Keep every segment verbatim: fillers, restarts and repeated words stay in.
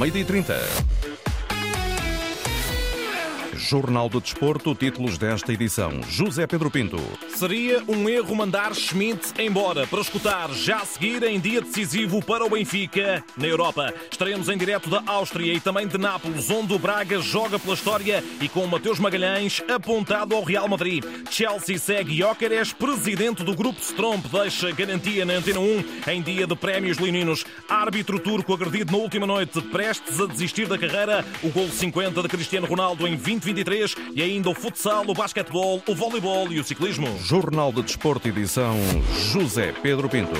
meio-dia e trinta. Jornal do Desporto, títulos desta edição. José Pedro Pinto. Seria um erro mandar Schmidt embora, para escutar já a seguir em dia decisivo para o Benfica na Europa. Estaremos em direto da Áustria e também de Nápoles, onde o Braga joga pela história e com Matheus Magalhães apontado ao Real Madrid. Chelsea segue Gyökeres, presidente do grupo Stromp, deixa garantia na Antena um em dia de prémios leoninos. Árbitro turco agredido na última noite, prestes a desistir da carreira. O gol cinquenta de Cristiano Ronaldo em vinte vinte e três e ainda o futsal, o basquetebol, o voleibol e o ciclismo. Jornal de Desporto, edição José Pedro Pinto.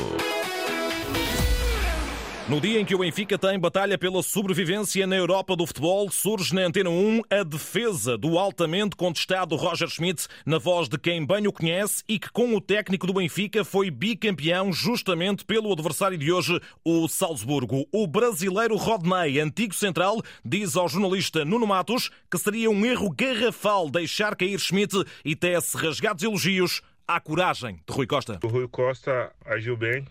No dia em que o Benfica tem batalha pela sobrevivência na Europa do futebol, surge na Antena um a defesa do altamente contestado Roger Schmidt, na voz de quem bem o conhece e que com o técnico do Benfica foi bicampeão justamente pelo adversário de hoje, o Salzburgo. O brasileiro Rodney, antigo central, diz ao jornalista Nuno Matos que seria um erro garrafal deixar cair Schmidt e tece rasgados elogios à coragem de Rui Costa. O Rui Costa agiu bem.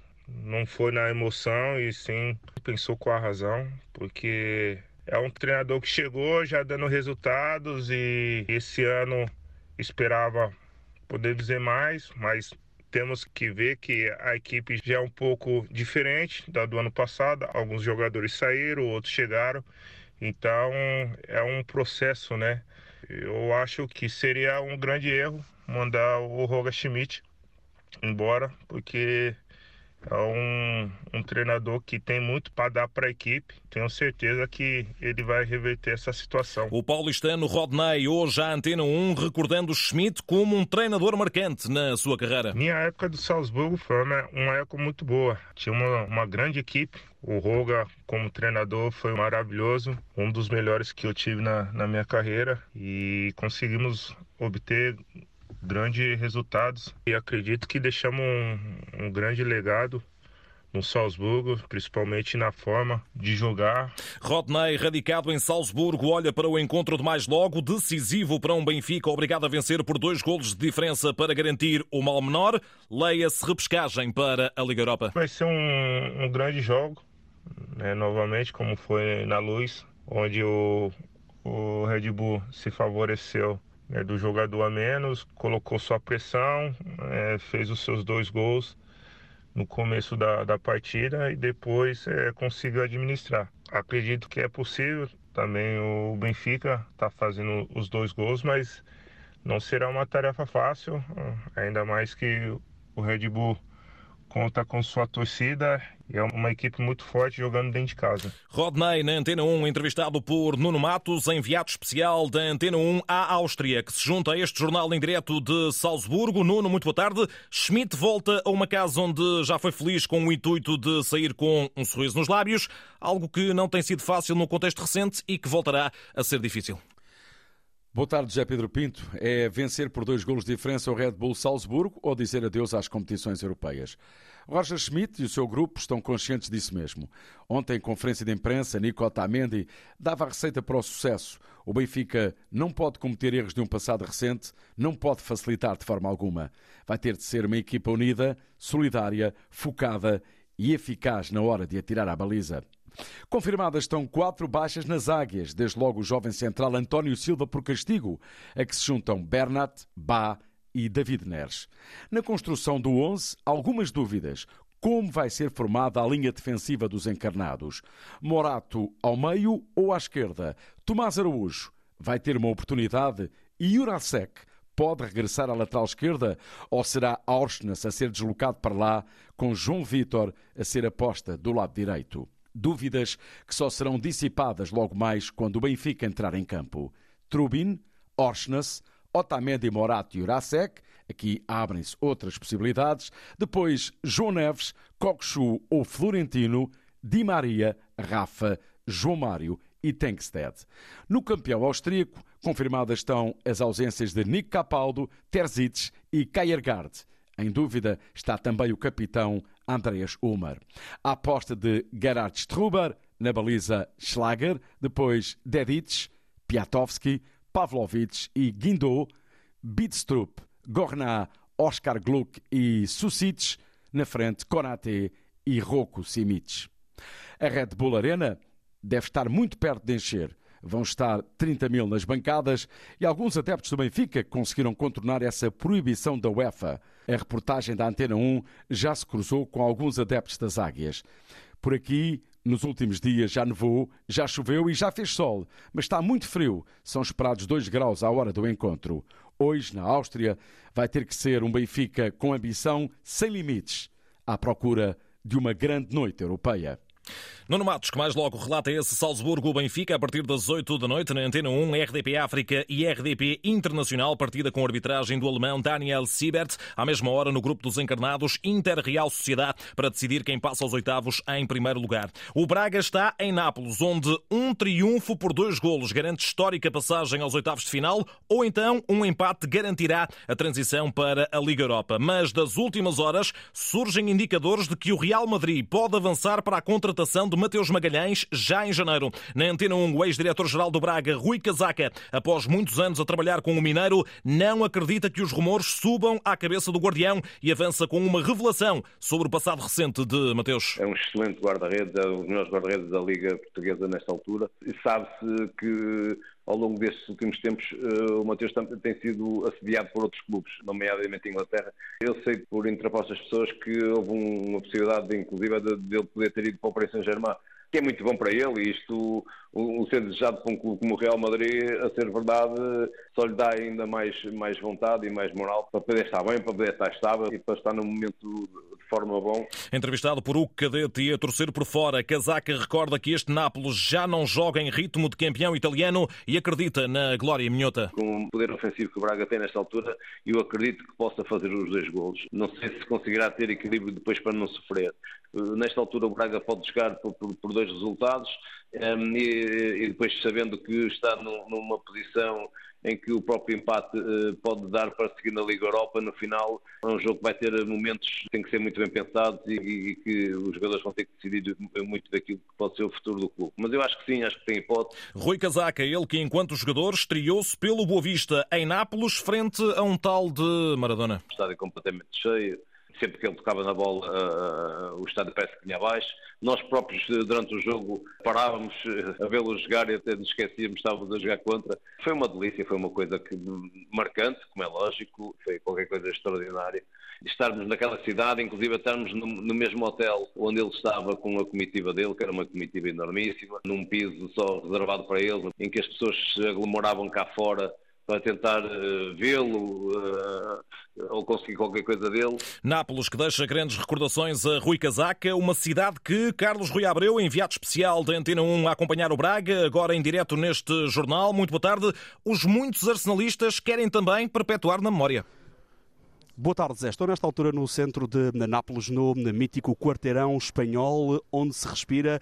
Não foi na emoção e sim pensou com a razão, porque é um treinador que chegou já dando resultados e esse ano esperava poder dizer mais, mas temos que ver que a equipe já é um pouco diferente da do ano passado. Alguns jogadores saíram, outros chegaram, então é um processo, né? Eu acho que seria um grande erro mandar o Roger Schmidt embora, porque é um, um treinador que tem muito para dar para a equipe. Tenho certeza que ele vai reverter essa situação. O paulistano Rodney, hoje à Antena um, recordando Schmidt como um treinador marcante na sua carreira. Minha época do Salzburgo foi uma, uma época muito boa. Tinha uma, uma grande equipe. O Roger, como treinador, foi maravilhoso. Um dos melhores que eu tive na, na minha carreira. E conseguimos obter grandes resultados e acredito que deixamos um, um grande legado no Salzburgo, principalmente na forma de jogar. Rodney, radicado em Salzburgo, olha para o encontro de mais logo, decisivo para um Benfica obrigado a vencer por dois golos de diferença para garantir o mal menor. Leia-se repescagem para a Liga Europa. Vai ser um, um grande jogo, né, novamente, como foi na Luz, onde o, o Red Bull se favoreceu do jogador a menos, colocou sua pressão, é, fez os seus dois gols no começo da, da partida e depois é, conseguiu administrar. Acredito que é possível, também o Benfica está fazendo os dois gols, mas não será uma tarefa fácil, ainda mais que o Red Bull conta com sua torcida e é uma equipe muito forte jogando dentro de casa. Rodney, na Antena um, entrevistado por Nuno Matos, enviado especial da Antena um à Áustria, que se junta a este jornal em direto de Salzburgo. Nuno, muito boa tarde. Schmidt volta a uma casa onde já foi feliz com o intuito de sair com um sorriso nos lábios, algo que não tem sido fácil no contexto recente e que voltará a ser difícil. Boa tarde, José Pedro Pinto. É vencer por dois golos de diferença o Red Bull Salzburgo ou dizer adeus às competições europeias? Roger Schmidt e o seu grupo estão conscientes disso mesmo. Ontem, em conferência de imprensa, Nico Tamendi dava a receita para o sucesso. O Benfica não pode cometer erros de um passado recente, não pode facilitar de forma alguma. Vai ter de ser uma equipa unida, solidária, focada e eficaz na hora de atirar à baliza. Confirmadas estão quatro baixas nas águias, desde logo o jovem central António Silva por castigo, a que se juntam Bernat, Bá e David Neres. Na construção do onze, algumas dúvidas. Como vai ser formada a linha defensiva dos encarnados? Morato ao meio ou à esquerda? Tomás Araújo vai ter uma oportunidade e Jurasek pode regressar à lateral esquerda ou será Orchnas a ser deslocado para lá, com João Vítor a ser aposta do lado direito? Dúvidas que só serão dissipadas logo mais quando o Benfica entrar em campo. Trubin, Orchnas, Otamendi, Morato e Jurasek, aqui abrem-se outras possibilidades. Depois João Neves, Coxu ou Florentino, Di Maria, Rafa, João Mário e Tankstead. No campeão austríaco, confirmadas estão as ausências de Nico Capaldo, Terzic e Kjergaard. Em dúvida está também o capitão Andreas Ulmer. A aposta de Gerhard Struber, na baliza Schlager, depois Dedic, Piatowski, Pavlovic e Guindou, Bidstrup, Gornat, Oscar Gluck e Susic, na frente Konate e Rocco Simic. A Red Bull Arena deve estar muito perto de encher. Vão estar trinta mil nas bancadas e alguns adeptos do Benfica conseguiram contornar essa proibição da UEFA. A reportagem da Antena um já se cruzou com alguns adeptos das Águias. Por aqui, nos últimos dias, já nevou, já choveu e já fez sol, mas está muito frio. São esperados dois graus à hora do encontro. Hoje, na Áustria, vai ter que ser um Benfica com ambição sem limites, à procura de uma grande noite europeia. Nuno Matos, que mais logo relata esse Salzburgo-Benfica a partir das oito da noite na Antena um, R D P África e R D P Internacional, partida com arbitragem do alemão Daniel Siebert. À mesma hora, no grupo dos encarnados, Inter-Real Sociedade, para decidir quem passa aos oitavos em primeiro lugar. O Braga está em Nápoles, onde um triunfo por dois golos garante histórica passagem aos oitavos de final, ou então um empate garantirá a transição para a Liga Europa. Mas das últimas horas surgem indicadores de que o Real Madrid pode avançar para a contratação de Matheus Magalhães já em janeiro. Na Antena um, o ex-diretor-geral do Braga, Rui Casaca, após muitos anos a trabalhar com o Mineiro, não acredita que os rumores subam à cabeça do guardião e avança com uma revelação sobre o passado recente de Matheus. É um excelente guarda-redes, é um dos melhores guarda-redes da Liga Portuguesa nesta altura. Sabe-se que ao longo destes últimos tempos o Matheus tem sido assediado por outros clubes, nomeadamente a Inglaterra. Eu sei por interpostas pessoas que houve uma possibilidade, inclusive, de ele poder ter ido para o Paris Saint-Germain, que é muito bom para ele, e isto, o ser desejado por um clube como o Real Madrid, a ser verdade, só lhe dá ainda mais, mais vontade e mais moral para poder estar bem, para poder estar estável e para estar num momento de forma bom. Entrevistado por Hugo Cadete e a torcer por fora, Casaca recorda que este Nápoles já não joga em ritmo de campeão italiano e acredita na glória minhota. Com o poder ofensivo que o Braga tem nesta altura, eu acredito que possa fazer os dois golos. Não sei se conseguirá ter equilíbrio depois para não sofrer. Nesta altura o Braga pode jogar por, por, por dois resultados um, e, e depois, sabendo que está num, numa posição em que o próprio empate uh, pode dar para seguir na Liga Europa, no final é um jogo que vai ter momentos que tem que ser muito bem pensados e, e que os jogadores vão ter que decidir muito daquilo que pode ser o futuro do clube. Mas eu acho que sim, acho que tem hipótese. Rui Casaca, ele que enquanto jogador estreou-se pelo Boa Vista em Nápoles frente a um tal de Maradona. O estádio completamente cheio. Sempre que ele tocava na bola, uh, o estádio parece que vinha abaixo. Nós próprios, durante o jogo, parávamos a vê-lo jogar e até nos esquecíamos, estávamos a jogar contra. Foi uma delícia, foi uma coisa que, marcante, como é lógico, foi qualquer coisa extraordinária. Estarmos naquela cidade, inclusive estarmos no, no mesmo hotel onde ele estava com a comitiva dele, que era uma comitiva enormíssima, num piso só reservado para ele, em que as pessoas se aglomeravam cá fora para tentar uh, vê-lo uh, ou conseguir qualquer coisa dele. Nápoles, que deixa grandes recordações a Rui Casaca, uma cidade que Carlos Rui Abreu, enviado especial da Antena um a acompanhar o Braga, agora em direto neste jornal. Muito boa tarde. Os muitos arsenalistas querem também perpetuar na memória. Boa tarde, Zé. Estou nesta altura no centro de Nápoles, no mítico quarteirão espanhol, onde se respira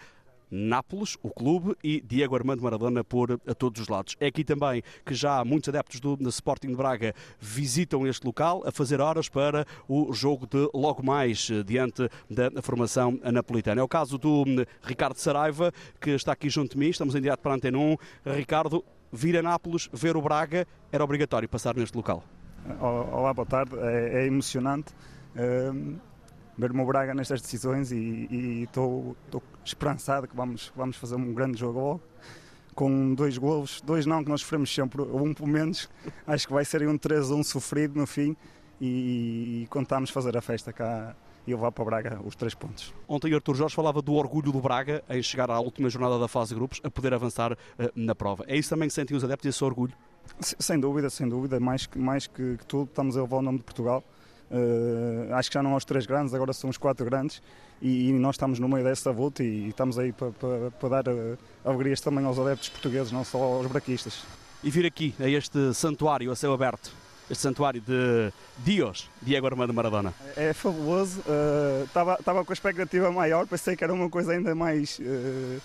Nápoles, o clube, e Diego Armando Maradona por a todos os lados. É aqui também que já muitos adeptos do Sporting de Braga visitam este local a fazer horas para o jogo de logo mais diante da formação napolitana. É o caso do Ricardo Saraiva, que está aqui junto de mim, estamos em direto para a Antena um. Ricardo, vir a Nápoles, ver o Braga, era obrigatório passar neste local. Olá, boa tarde. É, é emocionante Um... ver-me o Braga nestas decisões e estou esperançado que vamos, vamos fazer um grande jogo logo, com dois golos, dois não, que nós sofremos sempre, um pelo menos, acho que vai ser um três a um sofrido no fim e, e contamos fazer a festa cá e levar para Braga os três pontos. Ontem Artur Jorge falava do orgulho do Braga em chegar à última jornada da fase de grupos a poder avançar uh, na prova. É isso também que sentem os adeptos, esse orgulho? Sem dúvida, sem dúvida, mais que, mais que, que tudo estamos a levar o nome de Portugal. Uh, acho que já não há os três grandes, agora são os quatro grandes e, e nós estamos no meio dessa luta e, e estamos aí para pa, pa dar uh, alegrias também aos adeptos portugueses, não só aos braquistas. E vir aqui a este santuário a céu aberto, este santuário de Dios, Diego Armando Maradona. É, é fabuloso, estava uh, com a expectativa maior, pensei que era uma coisa ainda mais... Uh,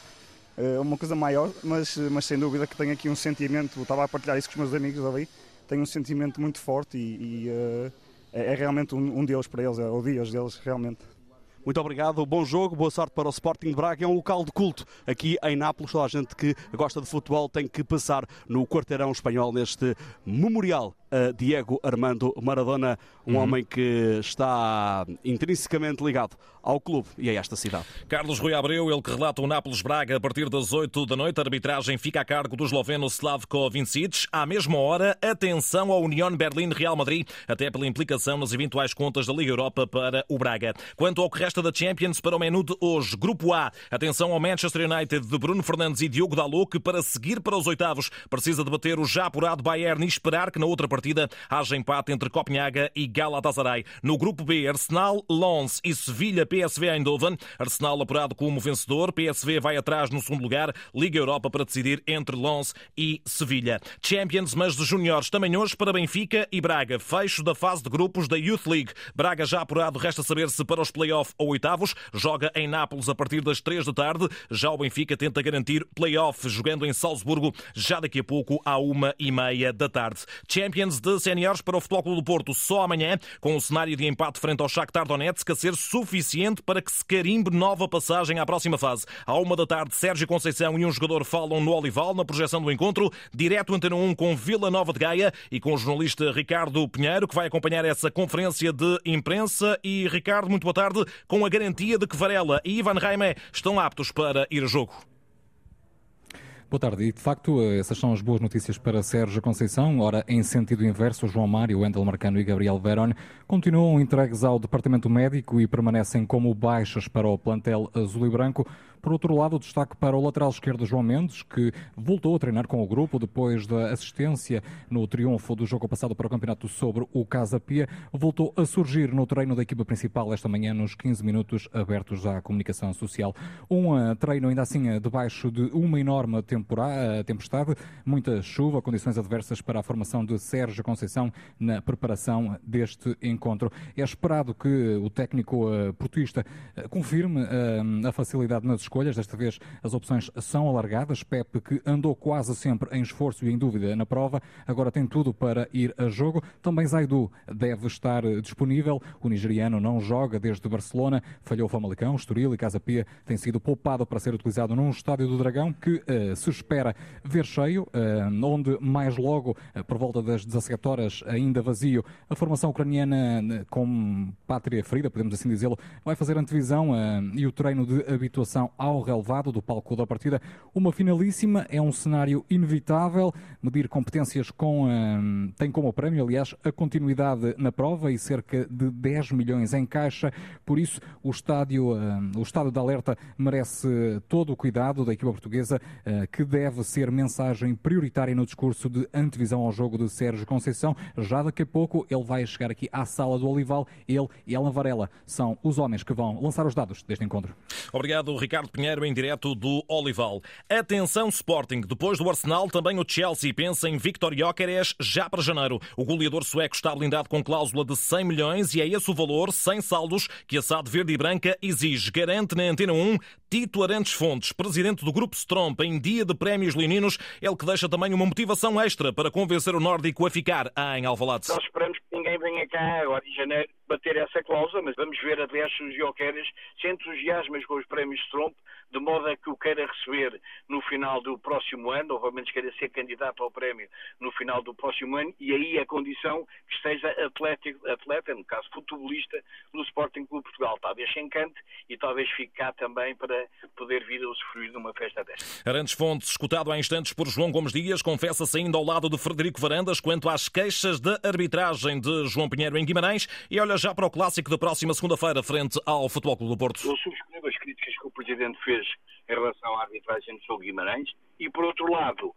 uh, uma coisa maior, mas, mas sem dúvida que tenho aqui um sentimento, estava a partilhar isso com os meus amigos ali, tenho um sentimento muito forte e... e uh, é realmente um, um deus para eles, é o Dios deles, realmente. Muito obrigado, bom jogo, boa sorte para o Sporting de Braga. É um local de culto aqui em Nápoles. Toda a gente que gosta de futebol tem que passar no quarteirão espanhol, neste memorial a Diego Armando Maradona, um uhum. homem que está intrinsecamente ligado ao clube e a esta cidade. Carlos Rui Abreu, ele que relata o Nápoles-Braga a partir das oito da noite. A arbitragem fica a cargo do esloveno Slavko Vincic. À mesma hora, atenção ao Unión Berlim-Real Madrid, até pela implicação nas eventuais contas da Liga Europa para o Braga. Quanto ao que resta da Champions para o menu de hoje, Grupo A, atenção ao Manchester United de Bruno Fernandes e Diogo Dalot, que para seguir para os oitavos precisa de bater o já apurado Bayern e esperar que na outra partida partida, haja empate entre Copenhaga e Galatasaray. No grupo B, Arsenal, Lens e Sevilha, P S V Eindhoven. Arsenal apurado como vencedor, P S V vai atrás no segundo lugar, Liga Europa para decidir entre Lens e Sevilha. Champions, mas de juniores, também hoje para Benfica e Braga. Fecho da fase de grupos da Youth League. Braga já apurado, resta saber se para os play-off ou oitavos. Joga em Nápoles a partir das três da tarde. Já o Benfica tenta garantir play-off, jogando em Salzburgo já daqui a pouco, à uma e meia da tarde. Champions de séniores para o Futebol Clube do Porto só amanhã, com um cenário de empate frente ao Shakhtar Donetsk a ser suficiente para que se carimbe nova passagem à próxima fase. À uma da tarde, Sérgio Conceição e um jogador falam no Olival na projeção do encontro, direto Antena um com Vila Nova de Gaia e com o jornalista Ricardo Pinheiro, que vai acompanhar essa conferência de imprensa. E Ricardo, muito boa tarde, com a garantia de que Varela e Ivan Raimé estão aptos para ir a jogo. Boa tarde. E, de facto, essas são as boas notícias para Sérgio Conceição. Ora, em sentido inverso, João Mário, Wendel Marcano e Gabriel Verón continuam entregues ao Departamento Médico e permanecem como baixas para o plantel azul e branco. Por outro lado, o destaque para o lateral esquerdo João Mendes, que voltou a treinar com o grupo depois da assistência no triunfo do jogo passado para o campeonato sobre o Casa Pia. Voltou a surgir no treino da equipa principal esta manhã, nos quinze minutos abertos à comunicação social. Um uh, treino ainda assim debaixo de uma enorme temporada, tempestade, muita chuva, condições adversas para a formação de Sérgio Conceição na preparação deste encontro. É esperado que o técnico uh, portista uh, confirme uh, a facilidade nas escolhas. escolhas. Desta vez as opções são alargadas. Pepe, que andou quase sempre em esforço e em dúvida na prova, agora tem tudo para ir a jogo. Também Zaidu deve estar disponível. O nigeriano não joga desde Barcelona, falhou o Famalicão, Estoril e Casa Pia. Tem sido poupado para ser utilizado num estádio do Dragão que uh, se espera ver cheio, uh, onde mais logo, uh, por volta das dezassete horas, ainda vazio. A formação ucraniana, com pátria ferida, podemos assim dizê-lo, vai fazer antevisão uh, e o treino de habituação ao relevado do palco da partida. Uma finalíssima é um cenário inevitável. Medir competências com, hum, tem como prémio, aliás, a continuidade na prova e cerca de dez milhões em caixa. Por isso, o estádio, hum, o estado de alerta merece todo o cuidado da equipa portuguesa, hum, que deve ser mensagem prioritária no discurso de antevisão ao jogo de Sérgio Conceição. Já daqui a pouco ele vai chegar aqui à sala do Olival. Ele e Alan Varela são os homens que vão lançar os dados deste encontro. Obrigado, Ricardo Pinheiro, em direto do Olival. Atenção Sporting, depois do Arsenal, também o Chelsea pensa em Victor Gyökeres já para janeiro. O goleador sueco está blindado com cláusula de cem milhões e é esse o valor, sem saldos, que a S A D Verde e Branca exige. Garante na Antena um Tito Arantes Fontes, presidente do Grupo Stromp, em dia de prémios leoninos, ele que deixa também uma motivação extra para convencer o nórdico a ficar em Alvalade. Nós esperamos que ninguém venha cá agora em janeiro bater essa cláusula, mas vamos ver, aliás, se o Gyökeres se entusiasmas com os prémios Stromp, de modo a que o queira receber no final do próximo ano, ou pelo menos queira ser candidato ao prémio no final do próximo ano, e aí a condição que esteja atlético, atleta, no caso futebolista, no Sporting Clube Portugal. Talvez se encante e talvez fique cá também para poder vir a usufruir de uma festa desta. Arantes Fontes, escutado há instantes por João Gomes Dias, confessa-se ainda ao lado de Frederico Varandas quanto às queixas da arbitragem de João Pinheiro em Guimarães e olha já para o clássico da próxima segunda-feira frente ao Futebol Clube do Porto. Eu subscrevo as críticas que o Presidente fez em relação à arbitragem do jogo Guimarães e, por outro lado,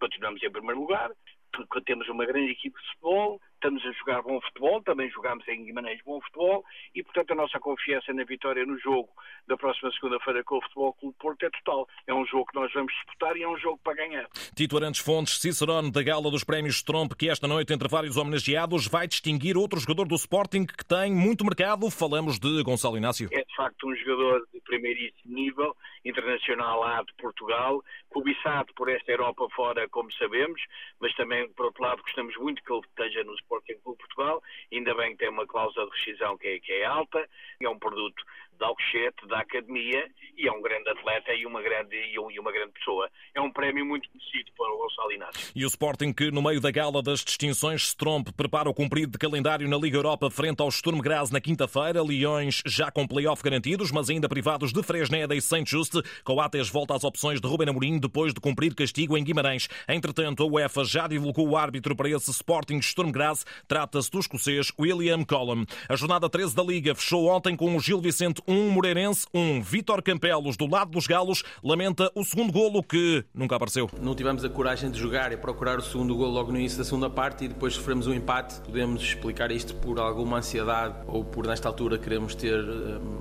continuamos em primeiro lugar, porque temos uma grande equipe de futebol, estamos a jogar bom futebol, também jogámos em Guimarães bom futebol e, portanto, a nossa confiança na vitória no jogo da próxima segunda-feira com o Futebol Clube do Porto é total. É um jogo que nós vamos disputar e é um jogo para ganhar. Tito Arantes Fontes, cicerone da gala dos prémios Stromp, que esta noite, entre vários homenageados, vai distinguir outro jogador do Sporting que tem muito mercado. Falamos de Gonçalo Inácio. É, de facto, um jogador de primeiríssimo nível, internacional lá de Portugal, cobiçado por esta Europa fora, como sabemos, mas também, por outro lado, gostamos muito que ele esteja nos Sporting Clube Portugal, ainda bem que tem uma cláusula de rescisão que é, que é alta, é um produto de Alcochete, da academia, e é um grande atleta e uma grande, e uma grande pessoa. É um prémio muito conhecido para o Gonçalo Inácio. E o Sporting, que no meio da gala das distinções se trompe, prepara o cumprido de calendário na Liga Europa frente ao Sturm Graz na quinta-feira. Leões já com play-off garantidos, mas ainda privados de Fresneda e Saint-Just. Coates volta às opções de Ruben Amorim depois de cumprir castigo em Guimarães. Entretanto, a UEFA já divulgou o árbitro para esse Sporting Sturm Graz. Trata-se do escocês William Colum. A jornada treze da Liga fechou ontem com o Gil Vicente um, Moreirense um. Vítor Campelos, do lado dos galos, lamenta o segundo golo que nunca apareceu. Não tivemos a coragem de jogar e procurar o segundo golo logo no início da segunda parte e depois sofremos um empate. Podemos explicar isto por alguma ansiedade ou por, nesta altura, queremos ter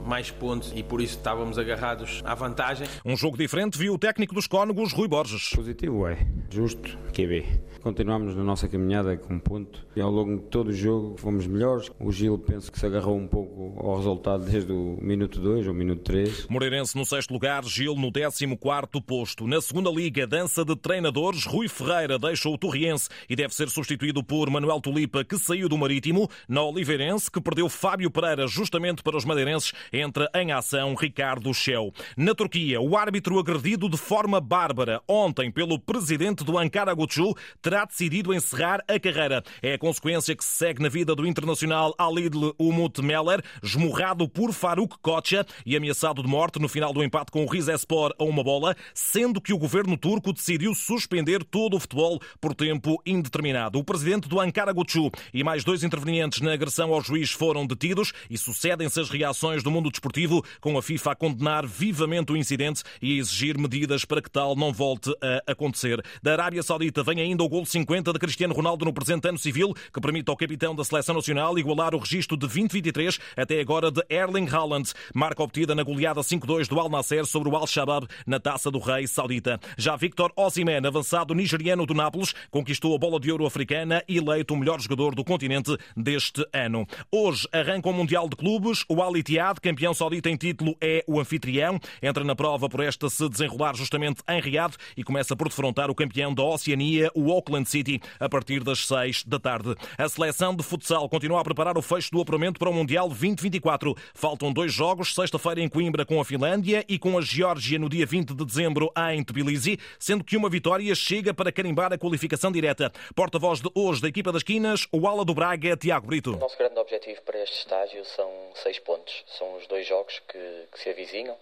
mais pontos e por isso estávamos agarrados à vantagem. Um jogo diferente viu o técnico dos Cónegos, Rui Borges. Positivo é, justo, Q B. Continuamos na nossa caminhada com um ponto e ao longo de todo o jogo fomos melhores. O Gil penso que se agarrou um pouco ao resultado desde o minuto dois ou minuto três. Moreirense no sexto lugar, Gil no décimo quarto posto. Na segunda liga, dança de treinadores, Rui Ferreira deixa o Torriense e deve ser substituído por Manuel Tulipa, que saiu do Marítimo. Na Oliveirense, que perdeu Fábio Pereira justamente para os madeirenses, entra em ação Ricardo Schell. Na Turquia, o árbitro agredido de forma bárbara ontem pelo presidente do Ankara Gucu terá decidido encerrar a carreira. É a consequência que se segue na vida do internacional Halil Umut Meler, esmurrado por Faruk Koca e ameaçado de morte no final do empate com o Rizespor a uma bola, sendo que o governo turco decidiu suspender todo o futebol por tempo indeterminado. O presidente do Ankara Gucu e mais dois intervenientes na agressão ao juiz foram detidos e sucedem-se as reações do mundo desportivo, com a FIFA a condenar vivamente o incidente e a exigir medidas para que tal não volte a acontecer. Da Arábia Saudita vem ainda o golo cinquenta de Cristiano Ronaldo no presente ano civil, que permite ao capitão da Seleção Nacional igualar o registro de vinte vinte e três até agora de Erling Haaland, marca obtida na goleada cinco dois do Al Nassr sobre o Al-Shabaab na Taça do Rei Saudita. Já Victor Osimhen, avançado nigeriano do Nápoles, conquistou a bola de ouro africana e eleito o melhor jogador do continente deste ano. Hoje arranca o Mundial de Clubes, o Al Ittihad, campeão saudita em título, é o anfitrião, entra na prova por esta se desenrolar justamente em Riad e começa por defrontar o campeão da Oceania, o Auckland City, a partir das seis da tarde. A seleção de futsal continua a preparar o fecho do apuramento para o Mundial vinte vinte e quatro. Faltam dois jogos, sexta-feira em Coimbra com a Finlândia e com a Geórgia no dia vinte de dezembro em Tbilisi, sendo que uma vitória chega para carimbar a qualificação direta. Porta-voz de hoje da equipa das Quinas, o ala do Braga, Tiago Brito. O nosso grande objetivo para este estágio são seis pontos. São os dois jogos que, que se avizinham.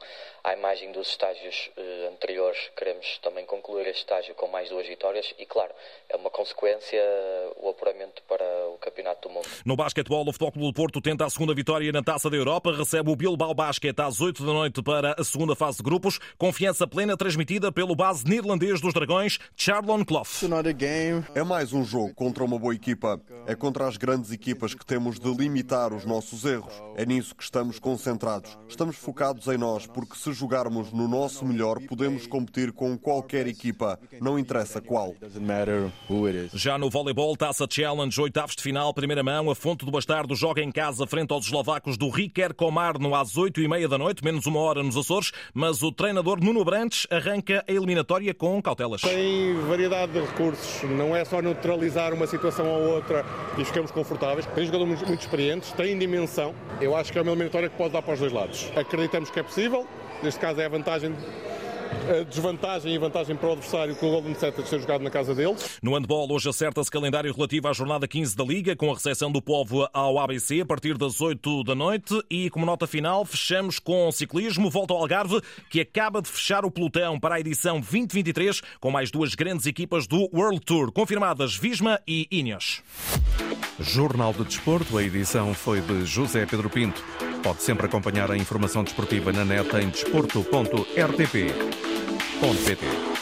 À imagem dos estágios eh, anteriores, queremos também concluir este estágio com mais duas vitórias e, claro, é uma consequência o apuramento para o Campeonato do Mundo. No basquetebol, o Futebol Clube do Porto tenta a segunda vitória na Taça da Europa, recebe o Bilbao Basket às oito da noite para a segunda fase de grupos. Confiança plena transmitida pelo base neerlandês dos Dragões, Charlon Clough. É mais um jogo contra uma boa equipa. É contra as grandes equipas que temos de limitar os nossos erros. É nisso que estamos concentrados. Estamos focados em nós, porque se jogarmos no nosso melhor, podemos competir com qualquer equipa, não interessa qual. Já no voleibol, Taça Challenge, oitavos de final, primeira mão, a Fonte do Bastardo joga em casa frente aos eslovacos do Riker Komarno às oito e meia da noite, menos uma hora nos Açores, mas o treinador Nuno Brantes arranca a eliminatória com cautelas. Tem variedade de recursos, não é só neutralizar uma situação ou outra e ficamos confortáveis. Tem jogadores muito experientes, tem dimensão. Eu acho que é uma eliminatória que pode dar para os dois lados. Acreditamos que é possível, neste caso é a vantagem... A desvantagem e vantagem para o adversário com o Golden Set de ser jogado na casa deles. No handball, hoje acerta-se calendário relativo à jornada quinze da Liga, com a recepção do Póvoa ao A B C a partir das oito da noite. E como nota final, fechamos com o ciclismo. Volta ao Algarve, que acaba de fechar o pelotão para a edição vinte vinte e três, com mais duas grandes equipas do World Tour, confirmadas Visma e Ineos. Jornal de Desporto, a edição foi de José Pedro Pinto. Pode sempre acompanhar a informação desportiva na net em desporto ponto r t p ponto p t.